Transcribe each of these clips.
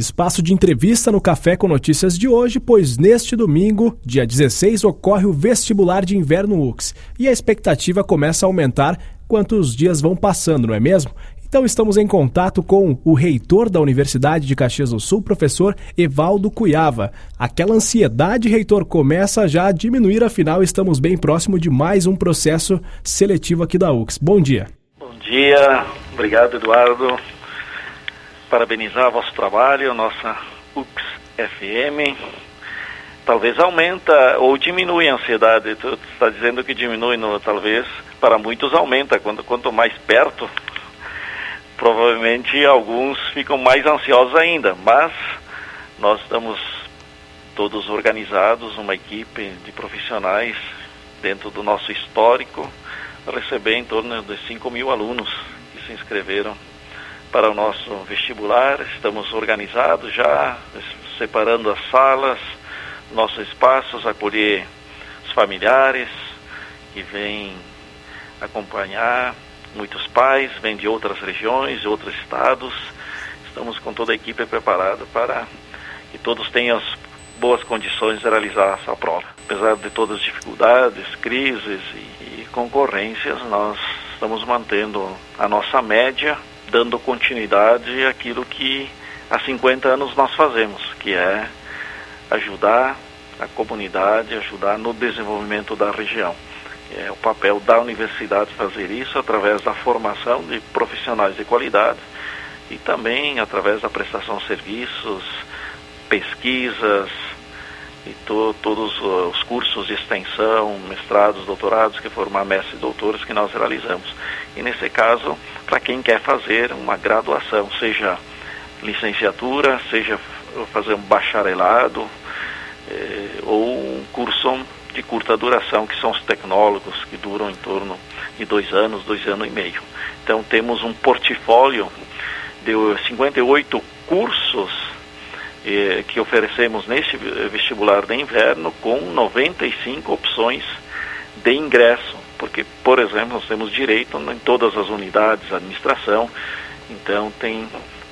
Espaço de entrevista no Café com Notícias de hoje, pois neste domingo, dia 16, ocorre o vestibular de inverno UFSM e a expectativa começa a aumentar quanto os dias vão passando, não é mesmo? Então estamos em contato com o reitor da Universidade de Caxias do Sul, professor Evaldo Kuiava. Aquela ansiedade, reitor, começa já a diminuir, afinal estamos bem próximo de mais um processo seletivo aqui da UFSM. Bom dia. Bom dia, obrigado Eduardo. Parabenizar vosso trabalho, nossa UFSM. Talvez aumenta ou diminui a ansiedade, tu está dizendo que diminui, talvez para muitos aumenta, quanto mais perto... Provavelmente alguns ficam mais ansiosos ainda, mas nós estamos todos organizados, uma equipe de profissionais dentro do nosso histórico, receber em torno de 5 mil alunos que se inscreveram para o nosso vestibular. Estamos organizados já, separando as salas, nossos espaços, acolher os familiares que vêm acompanhar. Muitos pais vêm de outras regiões, de outros estados. Estamos com toda a equipe preparada para que todos tenham as boas condições de realizar essa prova. Apesar de todas as dificuldades, crises e concorrências, nós estamos mantendo a nossa média, dando continuidade àquilo que há 50 anos nós fazemos, que é ajudar a comunidade, ajudar no desenvolvimento da região. É o papel da universidade fazer isso através da formação de profissionais de qualidade e também através da prestação de serviços, pesquisas e todos os cursos de extensão, mestrados, doutorados, que formar mestres e doutores que nós realizamos. E nesse caso, para quem quer fazer uma graduação, seja licenciatura, seja fazer um bacharelado ou um curso de curta duração, que são os tecnólogos, que duram em torno de 2 anos, 2 anos e meio. Então temos um portfólio de 58 cursos que oferecemos neste vestibular de inverno, com 95 opções de ingresso, porque, por exemplo, nós temos direito em todas as unidades, administração, então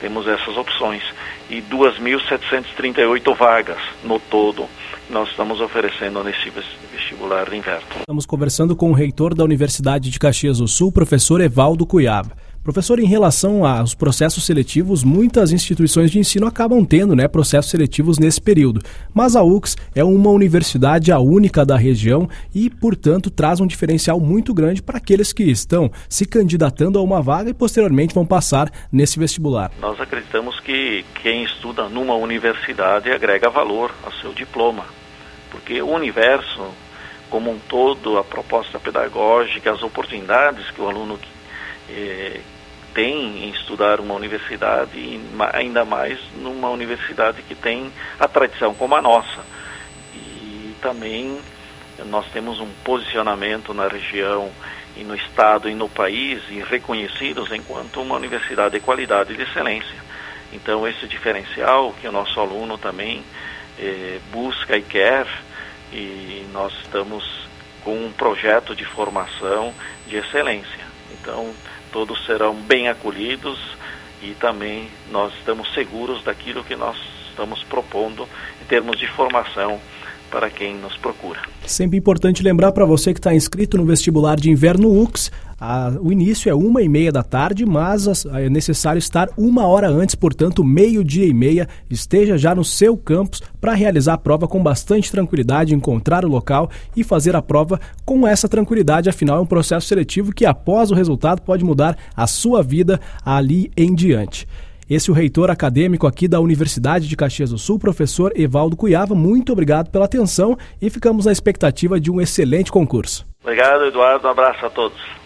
temos essas opções, e 2.738 vagas no todo nós estamos oferecendo nesse vestibular de inverno. Estamos conversando com o reitor da Universidade de Caxias do Sul, professor Evaldo Kuiava. Professor, em relação aos processos seletivos, muitas instituições de ensino acabam tendo, processos seletivos nesse período. Mas a UFSM é uma universidade a única da região e, portanto, traz um diferencial muito grande para aqueles que estão se candidatando a uma vaga e posteriormente vão passar nesse vestibular. Nós acreditamos que quem estuda numa universidade agrega valor ao seu diploma, porque o universo, como um todo, a proposta pedagógica, as oportunidades que o aluno tem em estudar uma universidade, e ainda mais numa universidade que tem a tradição como a nossa. E também nós temos um posicionamento na região e no estado e no país, e reconhecidos enquanto uma universidade de qualidade e de excelência. Então esse diferencial que o nosso aluno também busca e quer, e nós estamos com um projeto de formação de excelência. Então todos serão bem acolhidos e também nós estamos seguros daquilo que nós estamos propondo em termos de formação para quem nos procura. Sempre importante lembrar para você que está inscrito no vestibular de inverno UFSM, o início é 1:30 da tarde, mas é necessário estar 1 hora antes, portanto 12:30, esteja já no seu campus para realizar a prova com bastante tranquilidade, encontrar o local e fazer a prova com essa tranquilidade, afinal é um processo seletivo que após o resultado pode mudar a sua vida ali em diante. Esse é o reitor acadêmico aqui da Universidade de Caxias do Sul, professor Evaldo Kuiava. Muito obrigado pela atenção e ficamos na expectativa de um excelente concurso. Obrigado, Eduardo. Um abraço a todos.